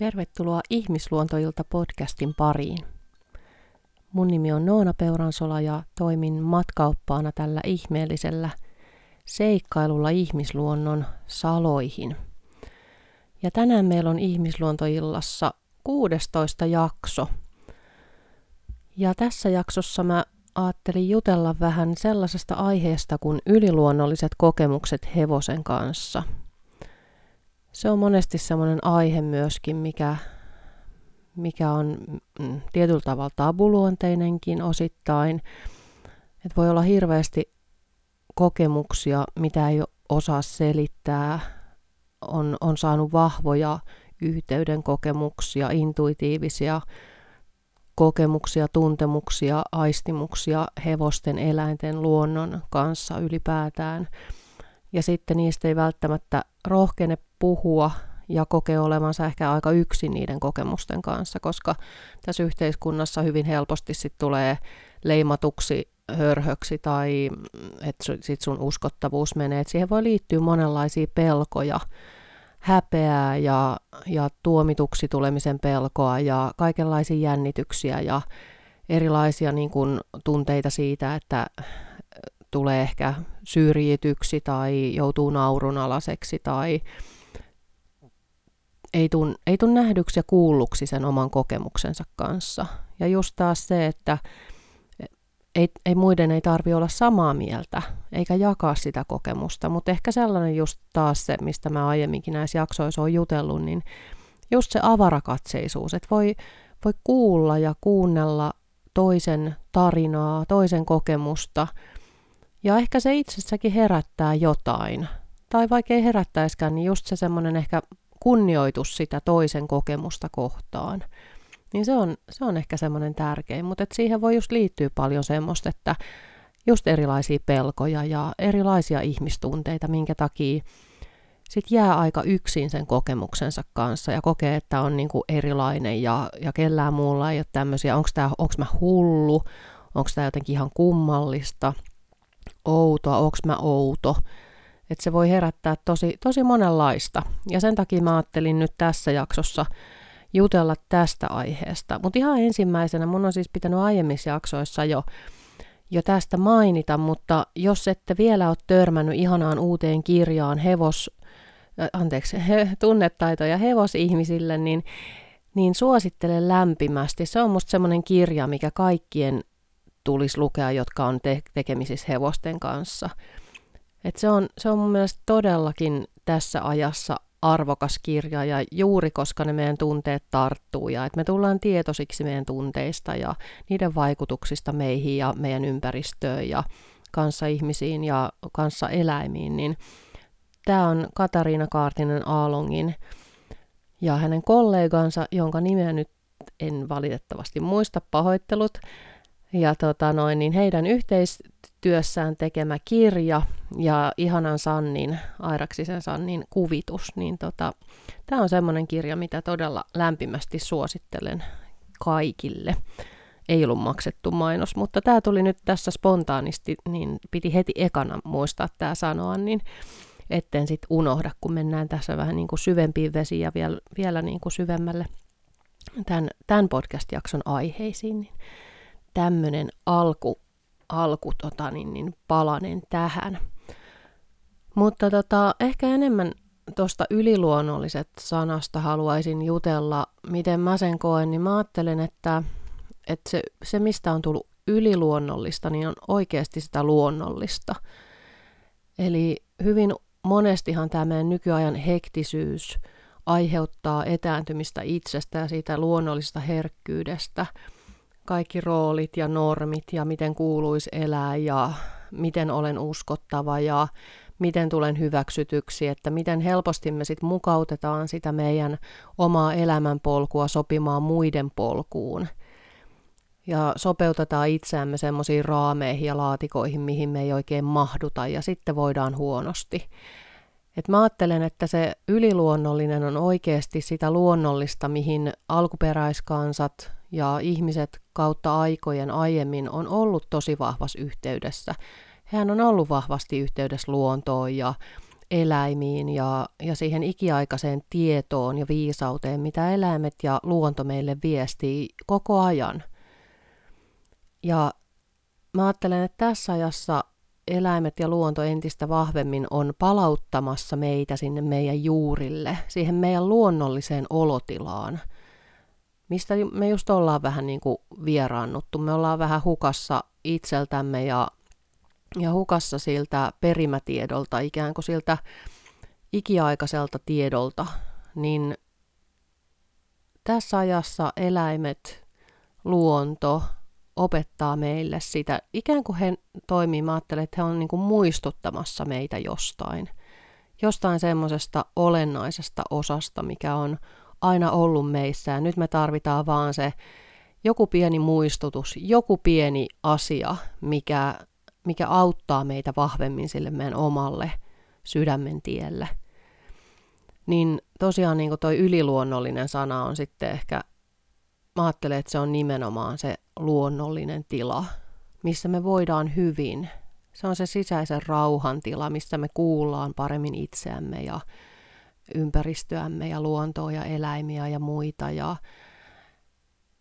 Tervetuloa Ihmisluontoilta podcastin pariin. Mun nimi on Noona Peuransola ja toimin matkaoppaana tällä ihmeellisellä seikkailulla ihmisluonnon saloihin. Ja tänään meillä on Ihmisluontoillassa 16. jakso. Ja tässä jaksossa mä ajattelin jutella vähän sellaisesta aiheesta kuin yliluonnolliset kokemukset hevosen kanssa. Se on monesti semmoinen aihe myöskin, mikä on tietyllä tavalla tabuluonteinenkin osittain. Et voi olla hirveästi kokemuksia, mitä ei osaa selittää. On saanut vahvoja yhteyden kokemuksia, intuitiivisia kokemuksia, tuntemuksia, aistimuksia hevosten, eläinten, luonnon kanssa ylipäätään. Ja sitten niistä ei välttämättä rohkene puhua ja kokee olevansa ehkä aika yksin niiden kokemusten kanssa, koska tässä yhteiskunnassa hyvin helposti sit tulee leimatuksi hörhöksi tai että sit sun uskottavuus menee. Et siihen voi liittyä monenlaisia pelkoja, häpeää ja tuomituksi tulemisen pelkoa ja kaikenlaisia jännityksiä ja erilaisia niin kun, tunteita siitä, että tulee ehkä syrjityksi tai joutuu naurunalaseksi tai ei tule nähdyksi ja kuulluksi sen oman kokemuksensa kanssa. Ja just taas se, että muiden ei tarvitse olla samaa mieltä eikä jakaa sitä kokemusta, mutta ehkä sellainen just taas se, mistä mä aiemminkin näissä jaksoissa olen jutellut, niin just se avarakatseisuus, että voi kuulla ja kuunnella toisen tarinaa, toisen kokemusta. Ja ehkä se itsessäkin herättää jotain. Tai vaikka ei herättäisikään, niin just se semmoinen ehkä kunnioitus sitä toisen kokemusta kohtaan. Niin se on ehkä semmoinen tärkein. Mutta siihen voi just liittyä paljon semmoista, että just erilaisia pelkoja ja erilaisia ihmistunteita, minkä takia sit jää aika yksin sen kokemuksensa kanssa ja kokee, että on niinku erilainen ja kellään muulla ei ole tämmöisiä. Onko mä hullu? Onko tämä jotenkin ihan kummallista? Outoa, onks mä outo, että se voi herättää tosi, tosi monenlaista. Ja sen takia mä ajattelin nyt tässä jaksossa jutella tästä aiheesta. Mutta ihan ensimmäisenä, mun on siis pitänyt aiemmissa jaksoissa jo tästä mainita, mutta jos ette vielä ole törmännyt ihanaan uuteen kirjaan tunnetaitoja hevosihmisille, niin suosittelen lämpimästi. Se on musta semmoinen kirja, mikä kaikkien tulisi lukea, jotka on tekemisissä hevosten kanssa. Et se on mun mielestä todellakin tässä ajassa arvokas kirja, ja juuri koska ne meidän tunteet tarttuu, ja että me tullaan tietoisiksi meidän tunteista ja niiden vaikutuksista meihin ja meidän ympäristöön ja kanssaihmisiin ja kanssaeläimiin, niin tämä on Katariina Kaartinen Aalonin ja hänen kollegansa, jonka nimeä nyt en valitettavasti muista, pahoittelut, ja niin heidän yhteistyössään tekemä kirja ja ihanan Sannin, Airaksisen Sannin kuvitus, niin tämä on semmoinen kirja, mitä todella lämpimästi suosittelen kaikille. Ei ollut maksettu mainos, mutta tämä tuli nyt tässä spontaanisti, niin piti heti ekana muistaa tämä sanoa, niin etten sitten unohda, kun mennään tässä vähän niin kuin syvempiin vesiin ja vielä niin kuin syvemmälle tämän podcast-jakson aiheisiin, niin tämmöinen palanen tähän. Mutta ehkä enemmän tuosta yliluonnolliset sanasta haluaisin jutella, miten mä sen koen, niin mä ajattelen, että se mistä on tullut yliluonnollista, niin on oikeasti sitä luonnollista. Eli hyvin monestihan tämä meidän nykyajan hektisyys aiheuttaa etääntymistä itsestä ja siitä luonnollisesta herkkyydestä. Kaikki roolit ja normit ja miten kuuluisi elää ja miten olen uskottava ja miten tulen hyväksytyksi, että miten helposti me sit mukautetaan sitä meidän omaa elämänpolkua sopimaan muiden polkuun ja sopeutetaan itseämme semmoisiin raameihin ja laatikoihin, mihin me ei oikein mahduta ja sitten voidaan huonosti. Et mä ajattelen, että se yliluonnollinen on oikeasti sitä luonnollista, mihin alkuperäiskansat ja ihmiset kautta aikojen aiemmin on ollut tosi vahvassa yhteydessä. Hehän on ollut vahvasti yhteydessä luontoon ja eläimiin ja siihen ikiaikaiseen tietoon ja viisauteen, mitä eläimet ja luonto meille viestii koko ajan. Ja mä ajattelen, että tässä ajassa eläimet ja luonto entistä vahvemmin on palauttamassa meitä sinne meidän juurille, siihen meidän luonnolliseen olotilaan, mistä me just ollaan vähän niin kuin vieraannuttu. Me ollaan vähän hukassa itseltämme ja hukassa siltä perimätiedolta, ikään kuin siltä ikiaikaiselta tiedolta. Niin tässä ajassa eläimet, luonto opettaa meille sitä. Ikään kuin he toimii, mä ajattelen, että he on niin kuin muistuttamassa meitä jostain. Jostain semmoisesta olennaisesta osasta, mikä on aina ollut meissä, ja nyt me tarvitaan vaan se joku pieni muistutus, joku pieni asia, mikä auttaa meitä vahvemmin sille meidän omalle sydämen tielle. Niin tosiaan niin kuin toi yliluonnollinen sana on sitten ehkä, mä ajattelen, että se on nimenomaan se luonnollinen tila, missä me voidaan hyvin. Se on se sisäisen rauhan tila, missä me kuullaan paremmin itseämme ja ympäristöämme ja luontoa ja eläimiä ja muita. Ja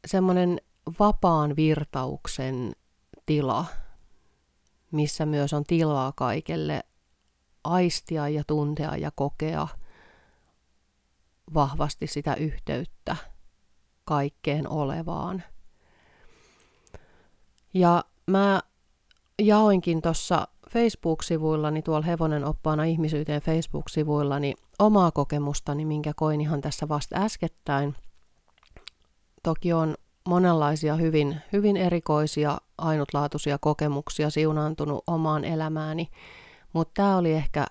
semmoinen vapaan virtauksen tila, missä myös on tilaa kaikelle aistia ja tuntea ja kokea vahvasti sitä yhteyttä kaikkeen olevaan. Ja mä jaoinkin tuossa Facebook-sivuillani, tuolla Hevonen oppaana ihmisyyteen Facebook-sivuillani omaa kokemustani, minkä koin ihan tässä vasta äskettäin. Toki on monenlaisia hyvin, hyvin erikoisia, ainutlaatuisia kokemuksia siunaantunut omaan elämääni, mutta tämä oli ehkä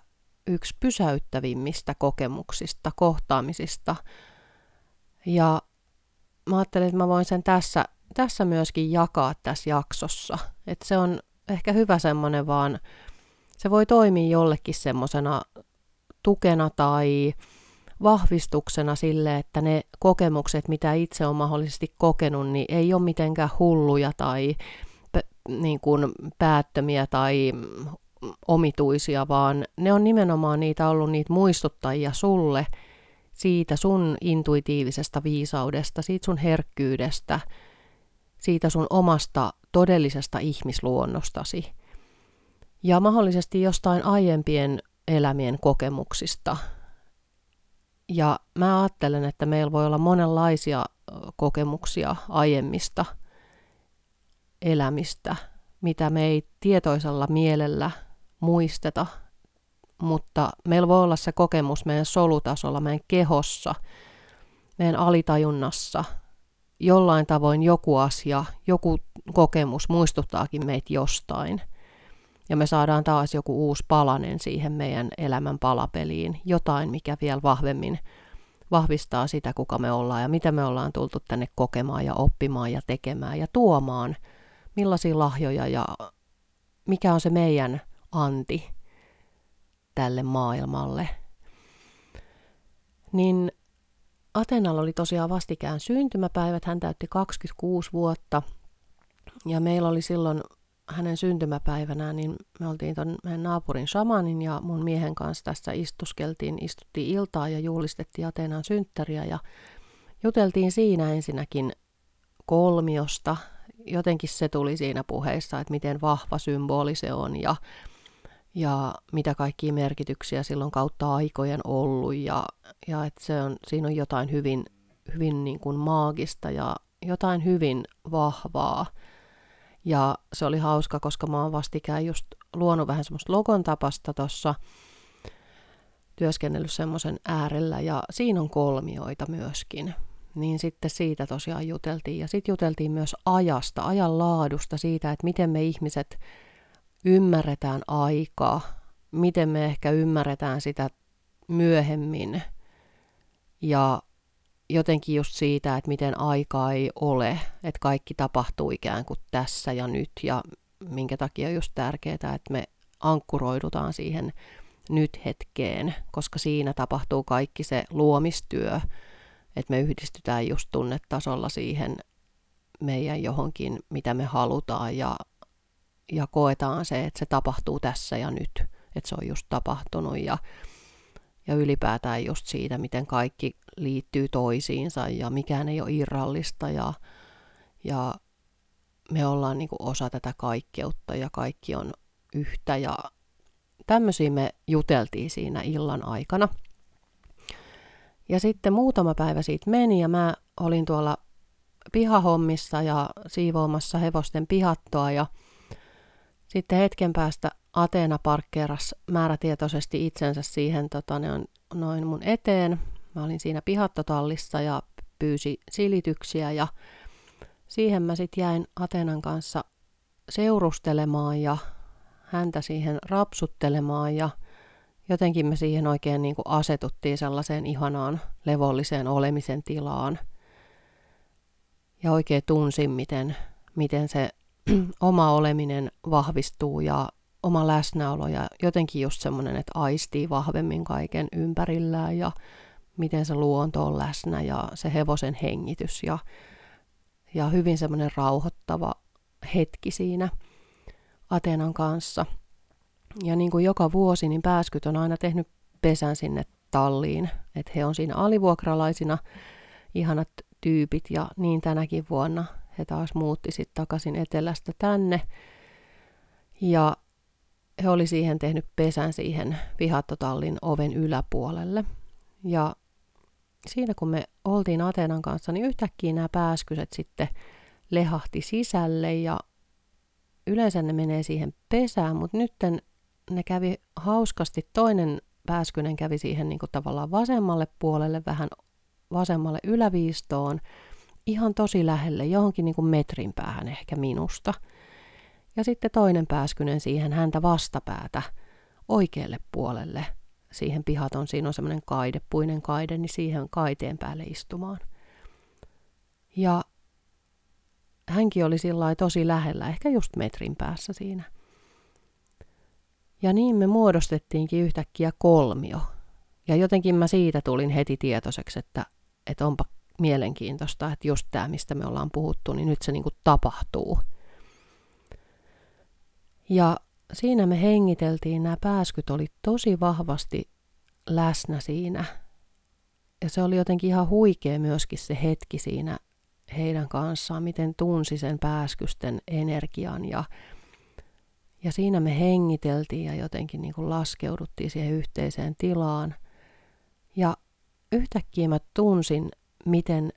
yksi pysäyttävimmistä kokemuksista, kohtaamisista. Ja mä ajattelin, että mä voin sen tässä myöskin jakaa tässä jaksossa. Että se on ehkä hyvä semmoinen, vaan se voi toimia jollekin semmoisena tukena tai vahvistuksena sille, että ne kokemukset, mitä itse on mahdollisesti kokenut, niin ei ole mitenkään hulluja tai niin kuin päättömiä tai omituisia, vaan ne on nimenomaan niitä ollut niitä muistuttajia sulle siitä sun intuitiivisesta viisaudesta, siitä sun herkkyydestä, siitä sun omasta todellisesta ihmisluonnostasi ja mahdollisesti jostain aiempien elämien kokemuksista. Ja mä ajattelen, että meillä voi olla monenlaisia kokemuksia aiemmista elämistä, mitä me ei tietoisella mielellä muisteta, mutta meillä voi olla se kokemus meidän solutasolla, meidän kehossa, meidän alitajunnassa. Jollain tavoin joku asia, joku kokemus muistuttaakin meitä jostain. Ja me saadaan taas joku uusi palanen siihen meidän elämän palapeliin. Jotain, mikä vielä vahvemmin vahvistaa sitä, kuka me ollaan ja mitä me ollaan tultu tänne kokemaan ja oppimaan ja tekemään ja tuomaan. Millaisia lahjoja ja mikä on se meidän anti tälle maailmalle. Niin Atenalla oli tosiaan vastikään syntymäpäivät. Hän täytti 26 vuotta ja meillä oli silloin hänen syntymäpäivänään, niin me oltiin tuon meidän naapurin shamanin ja mun miehen kanssa tässä istuttiin iltaa ja juhlistettiin Atenan synttäriä ja juteltiin siinä ensinnäkin kolmiosta. Jotenkin se tuli siinä puheissa, että miten vahva symboli se on ja mitä kaikkia merkityksiä silloin kautta aikojen ollut ja että siinä on jotain hyvin, hyvin niin kuin maagista ja jotain hyvin vahvaa. Ja se oli hauska, koska mä oon vastikään just luonut vähän semmoista logon tapasta tuossa, työskennellyt semmoisen äärellä, ja siinä on kolmioita myöskin. Niin sitten siitä tosiaan juteltiin, ja sitten juteltiin myös ajasta, ajan laadusta, siitä, että miten me ihmiset ymmärretään aikaa, miten me ehkä ymmärretään sitä myöhemmin, ja jotenkin just siitä, että miten aikaa ei ole, että kaikki tapahtuu ikään kuin tässä ja nyt ja minkä takia on just tärkeää, että me ankkuroidutaan siihen nyt hetkeen, koska siinä tapahtuu kaikki se luomistyö, että me yhdistytään just tunnetasolla siihen meidän johonkin, mitä me halutaan ja koetaan se, että se tapahtuu tässä ja nyt, että se on just tapahtunut ja ja ylipäätään just siitä, miten kaikki liittyy toisiinsa ja mikään ei ole irrallista ja me ollaan niin kuin osa tätä kaikkeutta ja kaikki on yhtä ja tämmöisiä me juteltiin siinä illan aikana. Ja sitten muutama päivä siitä meni ja mä olin tuolla pihahommissa ja siivoamassa hevosten pihattoa ja sitten hetken päästä Atena parkkeerasi määrätietoisesti itsensä siihen noin mun eteen. Mä olin siinä pihattotallissa ja pyysi silityksiä ja siihen mä sitten jäin Atenan kanssa seurustelemaan ja häntä siihen rapsuttelemaan ja jotenkin me siihen oikein niin kuin asetuttiin sellaiseen ihanaan levolliseen olemisen tilaan. Ja oikein tunsin, miten se oma oleminen vahvistuu ja oma läsnäolo ja jotenkin just semmoinen, että aistii vahvemmin kaiken ympärillään ja miten se luonto on läsnä ja se hevosen hengitys ja hyvin semmoinen rauhoittava hetki siinä Atenan kanssa. Ja niin kuin joka vuosi, niin pääskyt on aina tehnyt pesän sinne talliin, että he on siinä alivuokralaisina ihanat tyypit ja niin tänäkin vuonna he taas muutti sitten takaisin etelästä tänne ja he oli siihen tehnyt pesän siihen pihattotallin oven yläpuolelle ja siinä kun me oltiin Atenan kanssa, niin yhtäkkiä nämä pääskyset sitten lehahti sisälle ja yleensä ne menee siihen pesään, mutta nytten ne kävi hauskasti, toinen pääskynen kävi siihen niin kuin tavallaan vasemmalle puolelle, vähän vasemmalle yläviistoon, ihan tosi lähelle, johonkin niin kuin metrin päähän ehkä minusta. Ja sitten toinen pääskynen siihen häntä vastapäätä oikealle puolelle, siihen pihaton, siinä on semmoinen kaide, puinen kaide, niin siihen kaiteen päälle istumaan. Ja hänkin oli sillai tosi lähellä, ehkä just metrin päässä siinä. Ja niin me muodostettiinkin yhtäkkiä kolmio. Ja jotenkin mä siitä tulin heti tietoiseksi, että onpa mielenkiintoista, että just tämä, mistä me ollaan puhuttu, niin nyt se niin kuin tapahtuu. Ja siinä me hengiteltiin, nämä pääskyt oli tosi vahvasti läsnä siinä. Ja se oli jotenkin ihan huikea myöskin se hetki siinä heidän kanssaan, miten tunsi sen pääskysten energian ja siinä me hengiteltiin ja jotenkin niin kuin laskeuduttiin siihen yhteiseen tilaan. Ja yhtäkkiä mä tunsin, miten,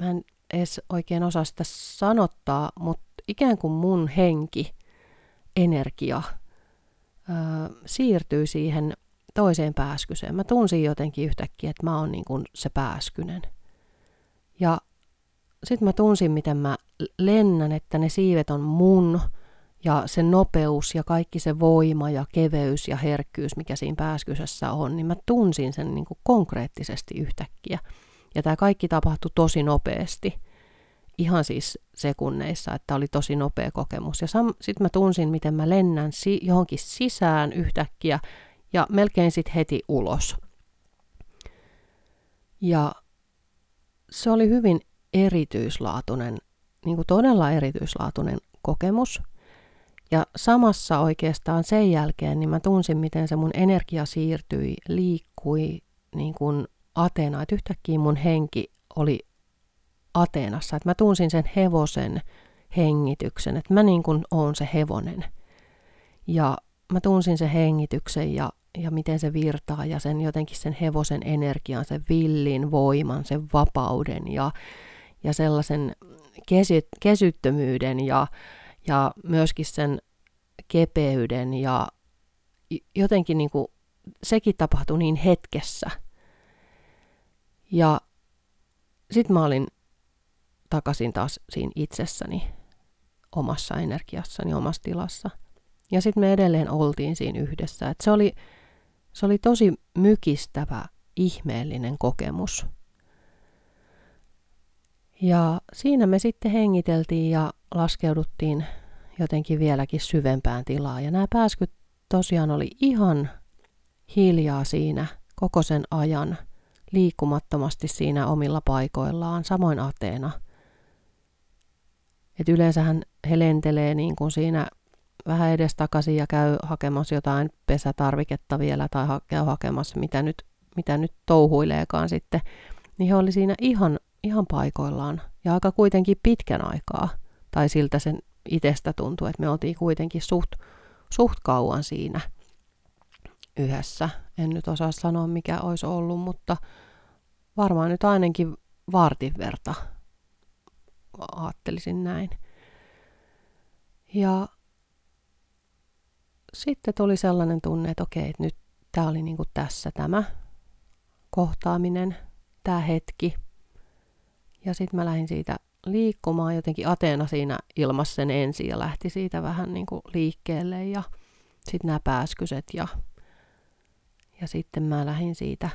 mä en edes oikein osaa sitä sanottaa, mutta ikään kuin mun henki, energia siirtyy siihen toiseen pääskyseen. Mä tunsin jotenkin yhtäkkiä, että mä oon niin kuin se pääskynen. Ja sitten mä tunsin, miten mä lennän, että ne siivet on mun. Ja se nopeus ja kaikki se voima ja keveys ja herkkyys, mikä siinä pääskysessä on, niin mä tunsin sen niin kuin konkreettisesti yhtäkkiä. Ja tämä kaikki tapahtui tosi nopeasti, ihan siis sekunneissa, että oli tosi nopea kokemus. Ja sitten mä tunsin, miten mä lennän johonkin sisään yhtäkkiä ja melkein sitten heti ulos. Ja se oli hyvin erityislaatuinen, niin kuin todella erityislaatuinen kokemus. Ja samassa oikeastaan sen jälkeen niin mä tunsin, miten se mun energia siirtyi, liikkui niin kuin Ateenaan. Et yhtäkkiä mun henki oli Ateenassa. Et mä tunsin sen hevosen hengityksen, että mä niin kuin oon se hevonen. Ja mä tunsin sen hengityksen ja miten se virtaa ja sen jotenkin sen hevosen energian, sen villin voiman, sen vapauden ja sellaisen kesyttömyyden ja myöskin sen kepeyden ja jotenkin niin kuin sekin tapahtui niin hetkessä. Ja sitten mä olin takaisin taas siinä itsessäni, omassa energiassani, omassa tilassa. Ja sitten me edelleen oltiin siinä yhdessä. Et se oli tosi mykistävä, ihmeellinen kokemus. Ja siinä me sitten hengiteltiin ja laskeuduttiin jotenkin vieläkin syvempään tilaan. Ja nämä pääskyt tosiaan oli ihan hiljaa siinä koko sen ajan, liikkumattomasti siinä omilla paikoillaan, samoin Ateena. Et yleensähän he lentelee niin kuin siinä vähän edestakaisin ja käy hakemassa jotain pesätarviketta vielä tai käy hakemassa mitä nyt mitä nyt touhuileekaan sitten, niin he oli siinä ihan paikoillaan ja aika kuitenkin pitkän aikaa. Tai siltä sen itsestä tuntui, että me oltiin kuitenkin suht kauan siinä yhdessä. En nyt osaa sanoa, mikä olisi ollut, mutta varmaan nyt ainakin vartin verta ajattelisin näin. Ja sitten tuli sellainen tunne, että okei, nyt tämä oli niin kuin tässä tämä kohtaaminen, tämä hetki. Ja sitten mä lähdin siitä liikkumaan. Jotenkin Ateena siinä ilmasi sen ensin ja lähti siitä vähän niin kuin liikkeelle. Ja sitten nämä pääskyset ja sitten mä lähdin siitä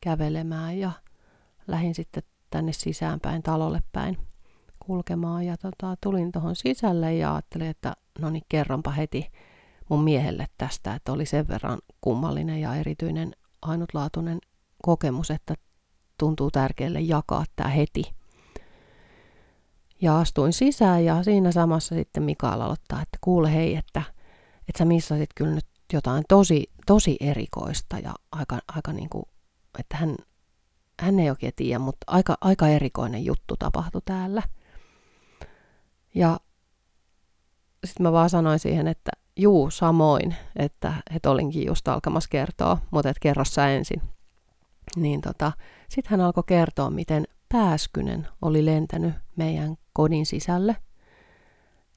kävelemään ja lähdin sitten tänne sisäänpäin, talolle päin kulkemaan. Ja tulin tuohon sisälle ja ajattelin, että no niin, kerronpa heti mun miehelle tästä, että oli sen verran kummallinen ja erityinen ainutlaatuinen kokemus, että tuntuu tärkeälle jakaa tämä heti. Ja astuin sisään ja siinä samassa sitten Mikael aloittaa, että kuule hei, että sä missasit kyllä nyt jotain tosi erikoista ja aika niin kuin, että hän ei oikein tiedä, mutta aika erikoinen juttu tapahtui täällä. Ja sitten mä vaan sanoin siihen, että juu, samoin, että olinkin just alkamassa kertoa, mutta et kerro sä ensin. Niin sitten hän alkoi kertoa, miten pääskynen oli lentänyt meidän kodin sisälle.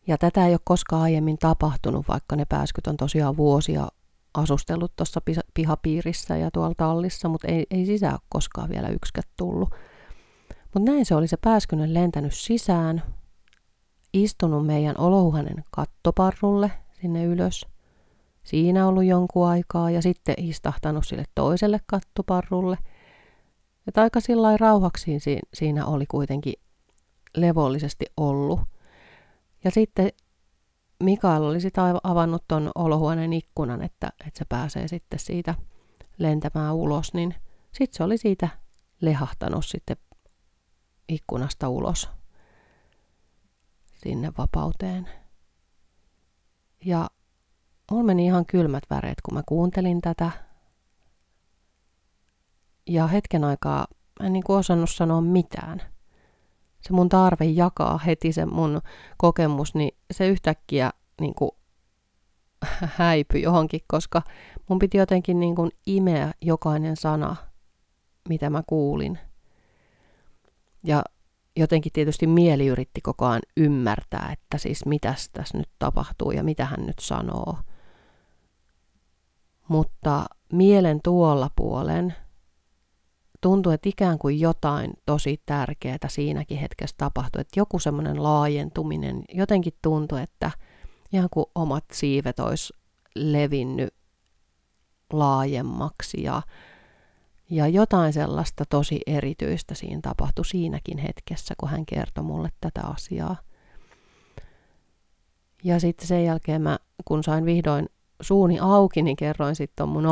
Ja tätä ei ole koskaan aiemmin tapahtunut, vaikka ne pääskyt on tosiaan vuosia asustellut tuossa pihapiirissä ja tuolla tallissa, mutta ei sisään ole koskaan vielä yksikään tullut. Mutta näin se oli, se pääskynen lentänyt sisään, istunut meidän olohuoneen kattoparrulle sinne ylös. Siinä ollut jonkun aikaa ja sitten istahtanut sille toiselle kattoparrulle. Että aika sillä rauhaksiin siinä oli kuitenkin levollisesti ollut. Ja sitten Mikael oli sitä avannut tuon olohuoneen ikkunan, että se pääsee sitten siitä lentämään ulos. Niin sitten se oli siitä lehahtanut sitten ikkunasta ulos sinne vapauteen. Ja mulla meni ihan kylmät väreet, kun mä kuuntelin tätä. Ja hetken aikaa en niin kuin osannut sanoa mitään. Se mun tarve jakaa heti se mun kokemus, niin se yhtäkkiä niin kuin häipyi johonkin, koska mun piti jotenkin niin kuin imeä jokainen sana, mitä mä kuulin. Ja jotenkin tietysti mieli yritti koko ajan ymmärtää, että siis mitäs tässä nyt tapahtuu ja mitä hän nyt sanoo. Mutta mielen tuolla puolen tuntui, että ikään kuin jotain tosi tärkeää siinäkin hetkessä tapahtui. Että joku semmoinen laajentuminen, jotenkin tuntui, että ihan kuin omat siivet olisi levinnyt laajemmaksi ja jotain sellaista tosi erityistä siinä tapahtui siinäkin hetkessä, kun hän kertoi mulle tätä asiaa. Ja sitten sen jälkeen mä, kun sain vihdoin suuni auki, niin kerroin sitten mun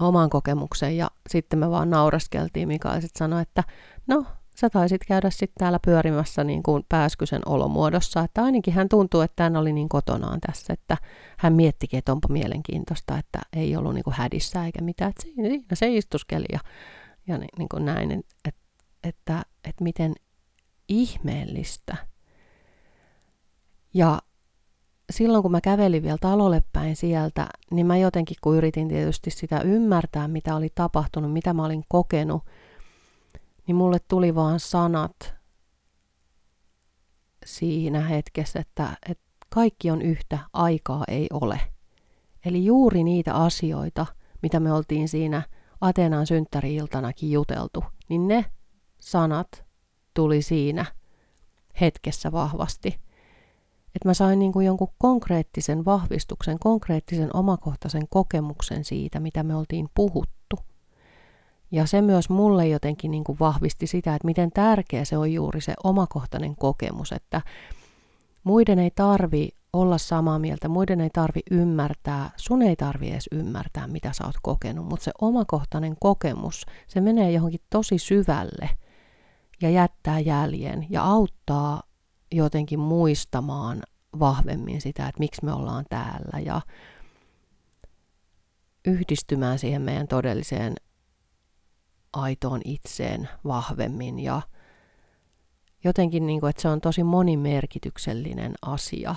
oman kokemuksen. Ja sitten me vaan nauraskeltiin, Mikael sitten sanoi, että no, sä taisit käydä sitten täällä pyörimässä niin kuin pääskysen olomuodossa. Että ainakin hän tuntuu, että hän oli niin kotonaan tässä, että hän miettikin, että onpa mielenkiintoista, että ei ollut niin kuin hädissä eikä mitään. Että siinä se istuskeli ja niin kuin näin, että miten ihmeellistä. Ja silloin kun mä kävelin vielä talolle päin sieltä, niin mä jotenkin kun yritin tietysti sitä ymmärtää, mitä oli tapahtunut, mitä mä olin kokenut, niin mulle tuli vaan sanat siinä hetkessä, että kaikki on yhtä, aikaa ei ole. Eli juuri niitä asioita, mitä me oltiin siinä Ateenan synttäri-iltanakin juteltu, niin ne sanat tuli siinä hetkessä vahvasti. Että mä sain niin kuin jonkun konkreettisen vahvistuksen, konkreettisen omakohtaisen kokemuksen siitä, mitä me oltiin puhuttu. Ja se myös mulle jotenkin niin kuin vahvisti sitä, että miten tärkeä se on juuri se omakohtainen kokemus, että muiden ei tarvi olla samaa mieltä, muiden ei tarvi ymmärtää, sun ei tarvi edes ymmärtää, mitä sä oot kokenut, mutta se omakohtainen kokemus, se menee johonkin tosi syvälle ja jättää jäljen ja auttaa jotenkin muistamaan vahvemmin sitä, että miksi me ollaan täällä ja yhdistymään siihen meidän todelliseen aitoon itseen vahvemmin ja jotenkin, niin kuin, että se on tosi monimerkityksellinen asia.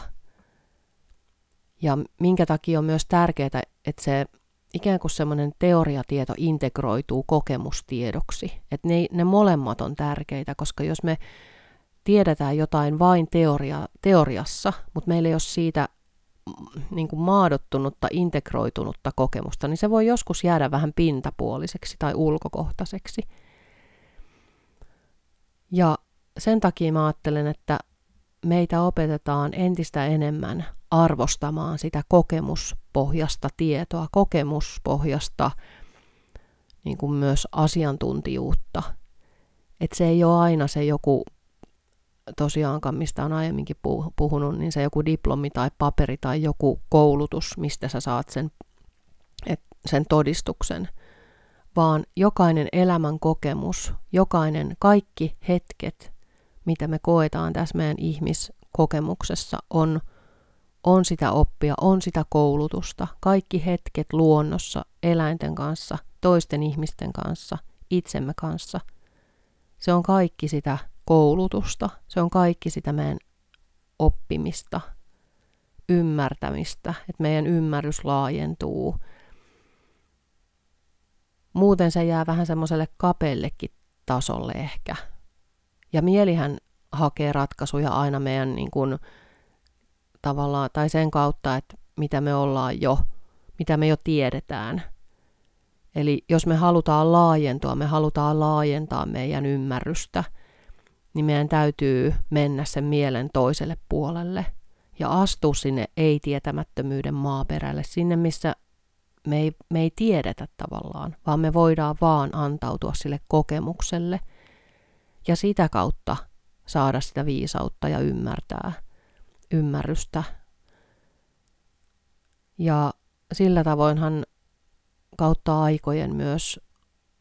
Ja minkä takia on myös tärkeää, että se ikään kuin semmoinen teoriatieto integroituu kokemustiedoksi. Että ne molemmat on tärkeitä, koska jos me tiedetään jotain vain teoriassa, mutta meillä ei ole siitä niin kuin maadottunutta, integroitunutta kokemusta, niin se voi joskus jäädä vähän pintapuoliseksi tai ulkokohtaiseksi. Ja sen takia mä ajattelen, että meitä opetetaan entistä enemmän arvostamaan sitä kokemuspohjasta tietoa, kokemuspohjasta niin kuin myös asiantuntijuutta. Että se ei ole aina se joku, tosiaankaan mistä on aiemminkin puhunut, niin se joku diplomi tai paperi tai joku koulutus, mistä sä saat sen todistuksen. Vaan jokainen elämän kokemus, kaikki hetket, mitä me koetaan tässä meidän ihmiskokemuksessa, on sitä oppia, on sitä koulutusta. Kaikki hetket luonnossa, eläinten kanssa, toisten ihmisten kanssa, itsemme kanssa. Se on kaikki sitä koulutusta, se on kaikki sitä meidän oppimista, ymmärtämistä, että meidän ymmärrys laajentuu. Muuten se jää vähän semmoiselle kapeellekin tasolle ehkä. Ja mielihän hakee ratkaisuja aina meidän niin kuin, tavallaan, tai sen kautta, että mitä me jo tiedetään. Eli jos me halutaan laajentua, me halutaan laajentaa meidän ymmärrystä, niin meidän täytyy mennä sen mielen toiselle puolelle ja astua sinne ei-tietämättömyyden maaperälle, sinne missä me ei tiedetä tavallaan, vaan me voidaan vaan antautua sille kokemukselle ja sitä kautta saada sitä viisautta ja ymmärrystä. Ja sillä tavoinhan kautta aikojen myös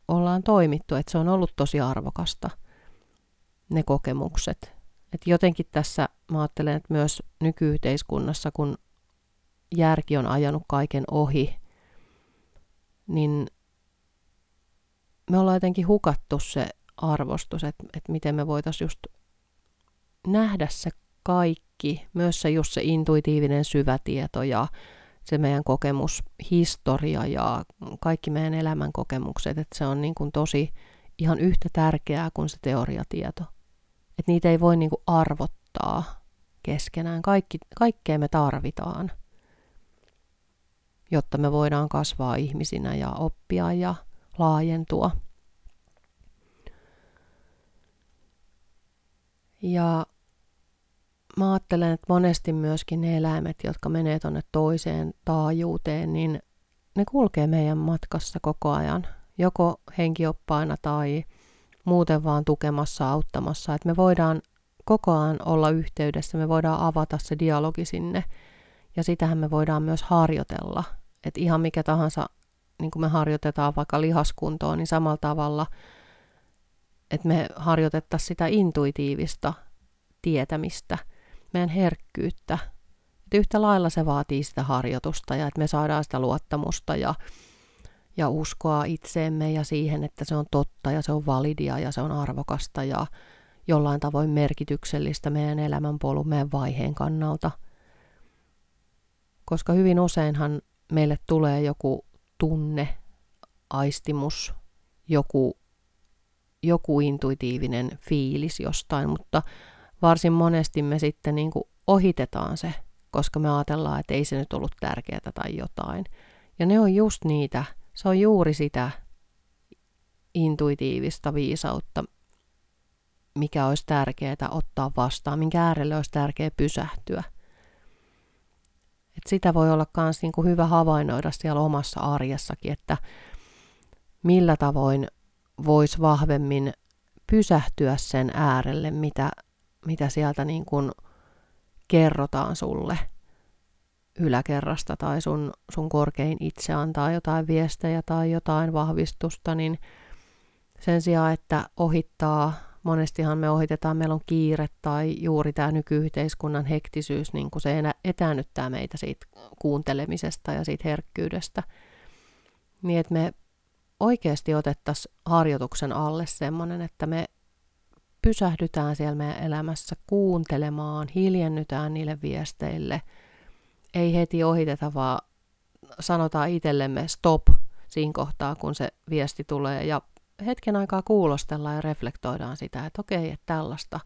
ollaan toimittu, että se on ollut tosi arvokasta, ne kokemukset. Että jotenkin tässä mä ajattelen, että myös nykyyhteiskunnassa, kun järki on ajanut kaiken ohi, niin me ollaan jotenkin hukattu se arvostus, että miten me voitaisiin just nähdä se kaikki, myös se just se intuitiivinen syvätieto ja se meidän kokemushistoria ja kaikki meidän elämän kokemukset, että se on niin kuin tosi ihan yhtä tärkeää kuin se teoriatieto. Että niitä ei voi niin kuin arvottaa keskenään, kaikkea me tarvitaan, jotta me voidaan kasvaa ihmisinä ja oppia ja laajentua. Ja mä ajattelen, että monesti myöskin ne eläimet, jotka menee tonne toiseen taajuuteen, niin ne kulkee meidän matkassa koko ajan. Joko henkioppaina tai muuten vaan tukemassa, auttamassa. Että me voidaan koko ajan olla yhteydessä, me voidaan avata se dialogi sinne. Ja sitähän me voidaan myös harjoitella. Että ihan mikä tahansa, niin kuin me harjoitetaan vaikka lihaskuntoon, niin samalla tavalla, että me harjoitettaisiin sitä intuitiivista tietämistä, meidän herkkyyttä. Et yhtä lailla se vaatii sitä harjoitusta ja että me saadaan sitä luottamusta ja uskoa itseemme ja siihen, että se on totta ja se on validia ja se on arvokasta ja jollain tavoin merkityksellistä meidän elämänpolun, meidän vaiheen kannalta. Koska hyvin useinhan meille tulee joku tunne, aistimus, joku intuitiivinen fiilis jostain, mutta varsin monesti me sitten niin kuin ohitetaan se, koska me ajatellaan, että ei se nyt ollut tärkeää tai jotain. Ja ne on just niitä, se on juuri sitä intuitiivista viisautta, mikä olisi tärkeää ottaa vastaan, minkä äärelle olisi tärkeää pysähtyä. Et sitä voi olla myös niin kuin hyvä havainnoida siellä omassa arjessakin, että millä tavoin voisi vahvemmin pysähtyä sen äärelle, mitä sieltä niin kuin kerrotaan sulle yläkerrasta tai sun korkein itse antaa jotain viestejä tai jotain vahvistusta, niin sen sijaan, että ohittaa, monestihan me ohitetaan, meillä on kiire tai juuri tämä nykyyhteiskunnan hektisyys, niin kun se etäännyttää meitä siitä kuuntelemisesta ja siitä herkkyydestä. Niin, että me oikeasti otettaisiin harjoituksen alle semmoinen, että me pysähdytään siellä meidän elämässä kuuntelemaan, hiljennytään niille viesteille. Ei heti ohiteta, vaan sanotaan itsellemme stop siinä kohtaa, kun se viesti tulee. Ja hetken aikaa kuulostellaan ja reflektoidaan sitä, että okei, että tällaista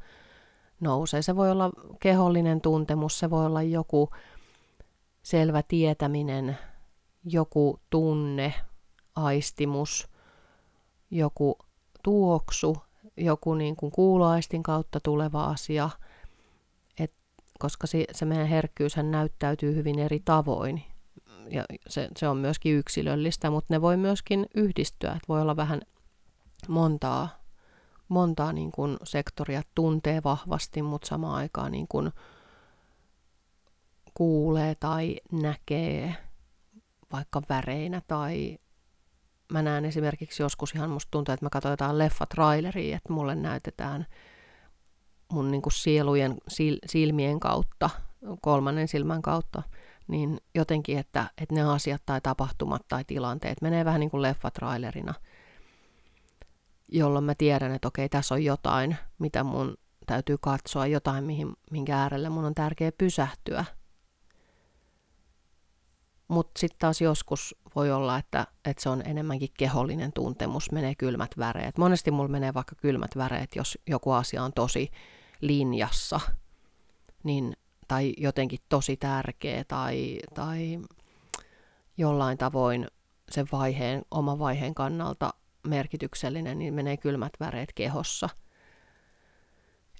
nousee. Se voi olla kehollinen tuntemus, se voi olla joku selvä tietäminen, joku tunne, aistimus, joku tuoksu, joku niin kuin kuuloaistin kautta tuleva asia, koska se meidän herkkyyshän näyttäytyy hyvin eri tavoin. Ja se on myöskin yksilöllistä, mutta ne voi myöskin yhdistyä. Et voi olla vähän montaa niin kuin sektoria tuntee vahvasti, mutta samaan aikaan niin kuin kuulee tai näkee vaikka väreinä tai mä näen esimerkiksi joskus ihan musta tuntuu, että mä katson jotain leffatraileria, että mulle näytetään mun niin kuin sielujen silmien kautta, kolmannen silmän kautta, niin jotenkin, että ne asiat tai tapahtumat tai tilanteet menee vähän niin kuin leffatrailerina, jolloin mä tiedän, että okei, tässä on jotain, mitä mun täytyy katsoa, jotain, minkä äärelle mun on tärkeä pysähtyä. Mutta sitten taas joskus voi olla, että se on enemmänkin kehollinen tuntemus, menee kylmät väreet. Monesti mulla menee vaikka kylmät väreet, jos joku asia on tosi linjassa niin, tai jotenkin tosi tärkeä tai jollain tavoin sen oman vaiheen kannalta merkityksellinen, niin menee kylmät väreet kehossa.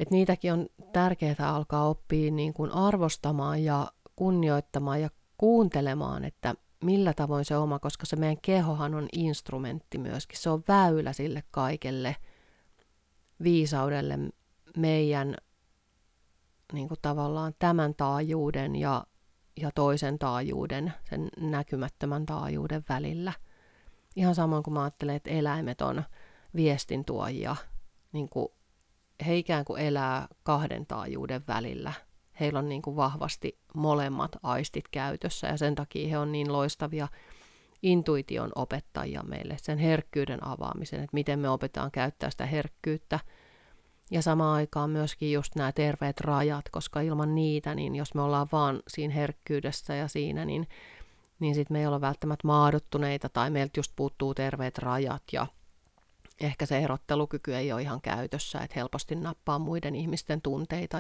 Et niitäkin on tärkeää alkaa oppia niin kun arvostamaan ja kunnioittamaan ja kuuntelemaan, että millä tavoin se oma, koska se meidän kehohan on instrumentti myöskin. Se on väylä sille kaikelle viisaudelle meidän niin kuin tavallaan tämän taajuuden ja toisen taajuuden, sen näkymättömän taajuuden välillä. Ihan samoin kuin mä ajattelen, että eläimet on viestintuojia. Niin kuin he ikään kuin elää kahden taajuuden välillä. Heillä on niin kuin vahvasti molemmat aistit käytössä ja sen takia he on niin loistavia intuition opettajia meille, sen herkkyyden avaamisen, että miten me opetaan käyttää sitä herkkyyttä. Ja samaan aikaan myöskin just nämä terveet rajat, koska ilman niitä, niin jos me ollaan vaan siinä herkkyydessä ja siinä, niin sitten me ei olla välttämättä maadottuneita tai meiltä just puuttuu terveet rajat ja ehkä se erottelukyky ei ole ihan käytössä, että helposti nappaa muiden ihmisten tunteita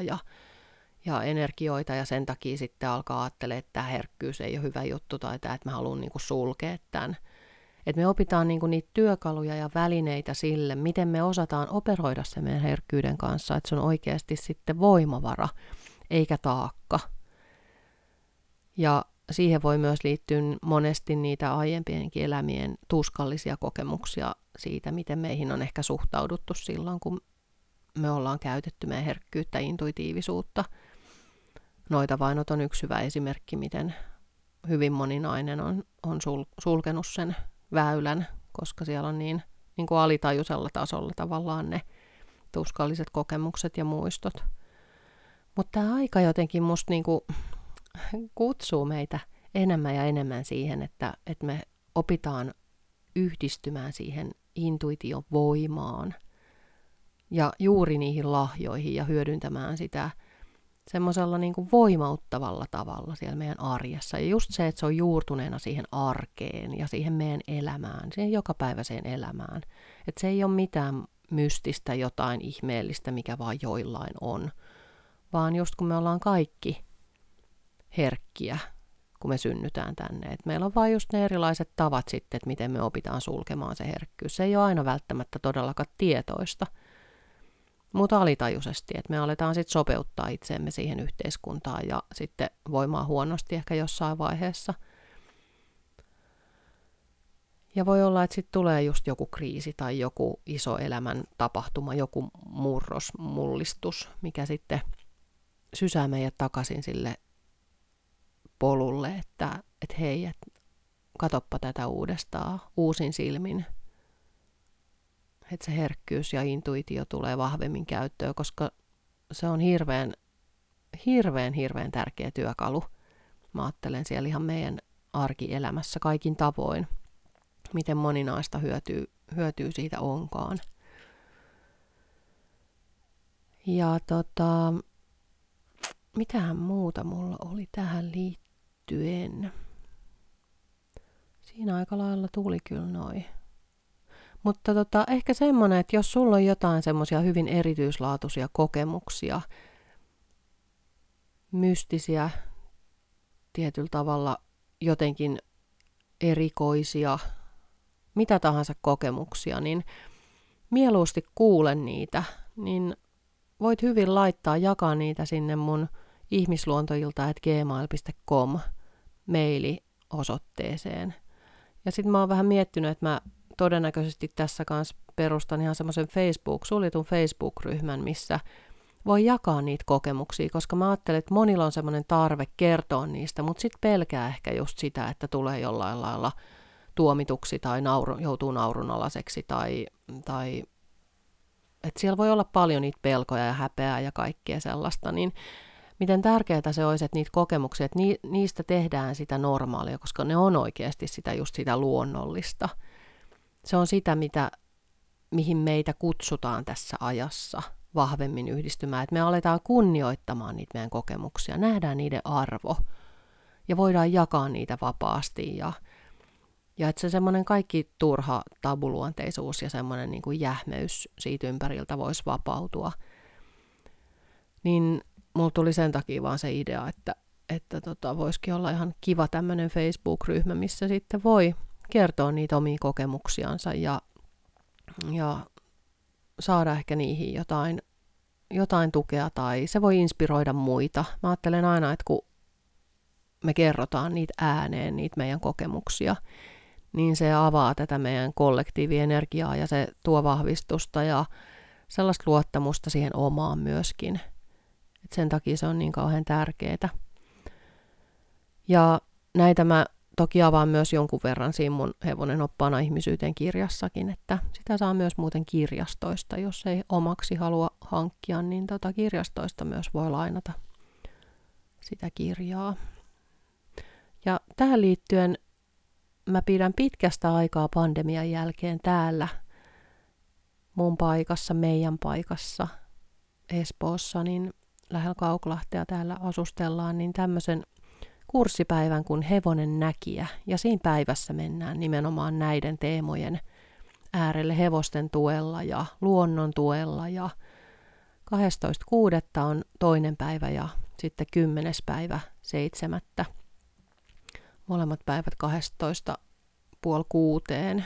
ja energioita, ja sen takia sitten alkaa ajattelemaan, että tämä herkkyys ei ole hyvä juttu, tai tämä, että mä haluan niinku sulkea tämän. Et me opitaan niinku niitä työkaluja ja välineitä sille, miten me osataan operoida se meidän herkkyyden kanssa, että se on oikeasti sitten voimavara, eikä taakka. Ja siihen voi myös liittyä monesti niitä aiempienkin elämien tuskallisia kokemuksia siitä, miten meihin on ehkä suhtauduttu silloin, kun me ollaan käytetty meidän herkkyyttä, intuitiivisuutta. Noita vainot on yksi hyvä esimerkki, miten hyvin moninainen on sulkenut sen väylän, koska siellä on niin kuin alitajuisella tasolla tavallaan ne tuskalliset kokemukset ja muistot. Mutta tämä aika jotenkin musta niin kuin kutsuu meitä enemmän ja enemmän siihen, että me opitaan yhdistymään siihen intuition voimaan ja juuri niihin lahjoihin ja hyödyntämään sitä semmoisella niin kuin voimauttavalla tavalla siellä meidän arjessa. Ja just se, että se on juurtuneena siihen arkeen ja siihen meidän elämään, siihen jokapäiväiseen elämään. Että se ei ole mitään mystistä, jotain ihmeellistä, mikä vaan joillain on. Vaan just kun me ollaan kaikki herkkiä, kun me synnytään tänne. Että meillä on vaan just ne erilaiset tavat sitten, että miten me opitaan sulkemaan se herkkyys. Se ei ole aina välttämättä todellakaan tietoista. Mutta alitajuisesti, että me aletaan sitten sopeuttaa itseemme siihen yhteiskuntaan ja sitten voimaa huonosti ehkä jossain vaiheessa. Ja voi olla, että sitten tulee just joku kriisi tai joku iso elämän tapahtuma, joku murros, mullistus, mikä sitten sysää meidät takaisin sille polulle, että hei, katoppa tätä uudestaan, uusin silmin. Että se herkkyys ja intuitio tulee vahvemmin käyttöön, koska se on hirveän tärkeä työkalu. Mä ajattelen siellä ihan meidän arkielämässä kaikin tavoin. miten moninaista hyötyy siitä onkaan. Ja mitähän muuta mulla oli tähän liittyen? Siinä aika lailla tuli kyllä noi. Mutta ehkä semmoinen, että jos sulla on jotain semmoisia hyvin erityislaatuisia kokemuksia, mystisiä, tietyllä tavalla jotenkin erikoisia, mitä tahansa kokemuksia, niin mieluusti kuule niitä, niin voit hyvin jakaa niitä sinne mun ihmisluontoilta@gmail.com mailiosoitteeseen. Ja sit mä oon vähän miettinyt, että mä todennäköisesti tässä kanssa perustan ihan semmoisen suljetun Facebook-ryhmän, missä voi jakaa niitä kokemuksia, koska mä ajattelen, että monilla on semmoinen tarve kertoa niistä, mutta sit pelkää ehkä just sitä, että tulee jollain lailla tuomituksi tai joutuu naurunalaiseksi tai että siellä voi olla paljon niitä pelkoja ja häpeää ja kaikkea sellaista, niin miten tärkeää se olisi, että niitä kokemuksia, että niistä tehdään sitä normaalia, koska ne on oikeasti just sitä luonnollista. Se on sitä, mihin meitä kutsutaan tässä ajassa vahvemmin yhdistymään, että me aletaan kunnioittamaan niitä meidän kokemuksia, nähdään niiden arvo ja voidaan jakaa niitä vapaasti ja että se semmoinen kaikki turha tabuluonteisuus ja semmoinen niin kuin jähmeys siitä ympäriltä voisi vapautua. Niin mulla tuli sen takia vaan se idea, että voisikin olla ihan kiva tämmöinen Facebook-ryhmä, missä sitten voi kertoa niitä omia kokemuksiansa ja saada ehkä niihin jotain tukea tai se voi inspiroida muita. Mä ajattelen aina, että kun me kerrotaan niitä ääneen, niitä meidän kokemuksia, niin se avaa tätä meidän kollektiivienergiaa ja se tuo vahvistusta ja sellaista luottamusta siihen omaan myöskin. Et sen takia se on niin kauhean tärkeää. Ja näitä mä toki avaan myös jonkun verran siinä mun Hevonen oppaana ihmisyyteen -kirjassakin, että sitä saa myös muuten kirjastoista. Jos ei omaksi halua hankkia, niin kirjastoista myös voi lainata sitä kirjaa. Ja tähän liittyen mä pidän pitkästä aikaa pandemian jälkeen täällä mun paikassa, meidän paikassa Espoossa, niin lähellä Kauklahtea täällä asustellaan, niin tämmöisen kurssipäivän kuin Hevonen näkijä. Ja siinä päivässä mennään nimenomaan näiden teemojen äärelle hevosten tuella ja luonnon tuella. Ja 12.6. on toinen päivä ja sitten 10.7. Molemmat päivät 12.30–6.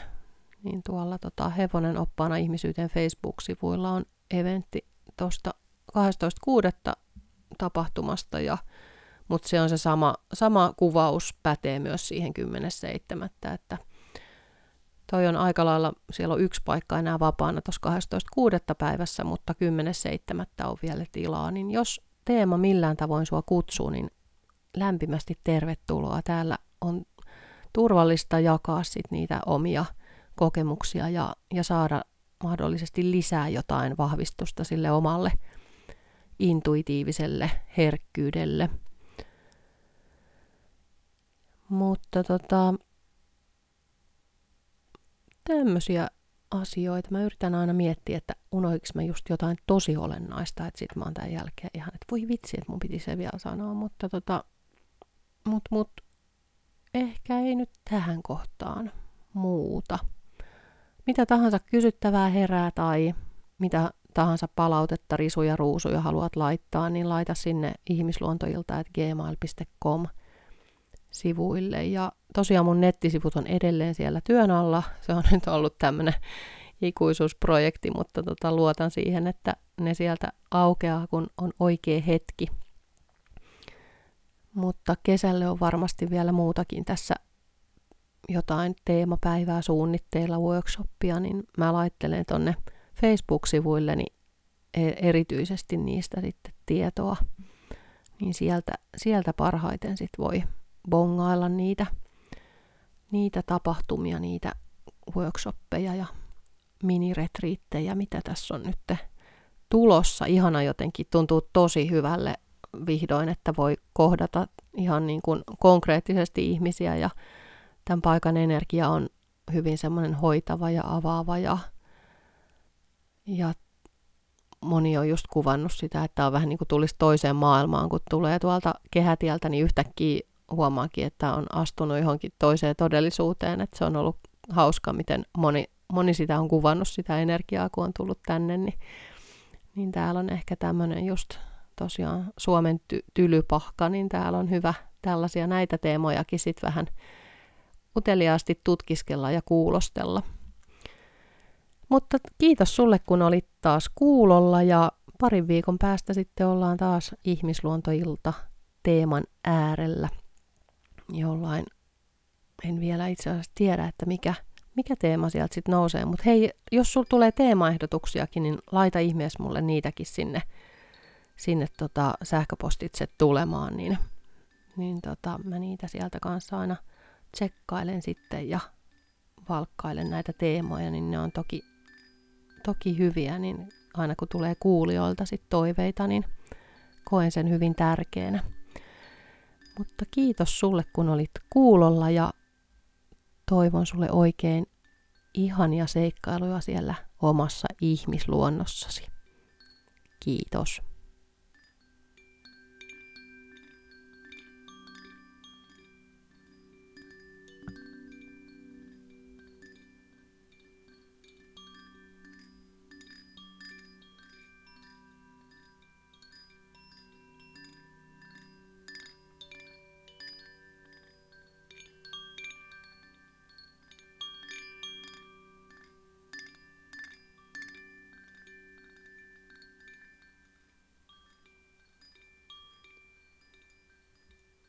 Niin tuolla Hevonen oppaana ihmisyyteen Facebook-sivuilla on eventti tuosta 12.6. tapahtumasta, mutta se on se sama kuvaus, pätee myös siihen 10.7. Että toi on aika lailla, siellä on yksi paikka enää vapaana tuossa 12.6. päivässä, mutta 10.7. on vielä tilaa. Niin jos teema millään tavoin sua kutsuu, niin lämpimästi tervetuloa. Täällä on turvallista jakaa sit niitä omia kokemuksia ja saada mahdollisesti lisää jotain vahvistusta sille omalle intuitiiviselle herkkyydelle. Mutta tämmöisiä asioita. Mä yritän aina miettiä, että unohdinko mä just jotain tosi olennaista, että sit mä oon tämän jälkeen ihan, että voi vitsi, että mun piti se vielä sanoa, mutta ehkä ei nyt tähän kohtaan muuta. Mitä tahansa kysyttävää herää tai mitä tahansa palautetta, risuja, ruusuja haluat laittaa, niin laita sinne ihmisluontoilta@gmail.com sivuille. Ja tosiaan mun nettisivut on edelleen siellä työn alla. Se on nyt ollut tämmöinen ikuisuusprojekti, mutta luotan siihen, että ne sieltä aukeaa, kun on oikea hetki. Mutta kesälle on varmasti vielä muutakin tässä jotain teemapäivää suunnitteilla, workshoppia, niin mä laittelen tonne Facebook-sivuilleni erityisesti niistä sitten tietoa. Niin sieltä parhaiten sit voi bongailla niitä tapahtumia, niitä workshoppeja ja miniretriittejä, mitä tässä on nyt tulossa. Ihana jotenkin, tuntuu tosi hyvälle vihdoin, että voi kohdata ihan niin kuin konkreettisesti ihmisiä ja tämän paikan energia on hyvin semmoinen hoitava ja avaava ja moni on just kuvannut sitä, että on vähän niin kuin tulisi toiseen maailmaan, kun tulee tuolta kehätieltä, niin yhtäkkiä huomaakin, että on astunut johonkin toiseen todellisuuteen, että se on ollut hauska, miten moni sitä on kuvannut sitä energiaa, kun on tullut tänne, niin täällä on ehkä tämmöinen just tosiaan Suomen tylypahka, niin täällä on hyvä tällaisia näitä teemojakin sitten vähän uteliaasti tutkiskella ja kuulostella. Mutta kiitos sulle, kun olit taas kuulolla ja parin viikon päästä sitten ollaan taas ihmisluontoilta teeman äärellä. Jollain, en vielä itse asiassa tiedä, että mikä teema sieltä sitten nousee, mutta hei, jos sulla tulee teemaehdotuksiakin, niin laita ihmeessä mulle niitäkin sinne sähköpostitse tulemaan, niin mä niitä sieltä kanssa aina tsekkailen sitten ja valkkailen näitä teemoja, niin ne on toki hyviä, niin aina kun tulee kuulijoilta sit toiveita, niin koen sen hyvin tärkeänä. Mutta kiitos sulle, kun olit kuulolla ja toivon sulle oikein ihania seikkailuja siellä omassa ihmisluonnossasi. Kiitos.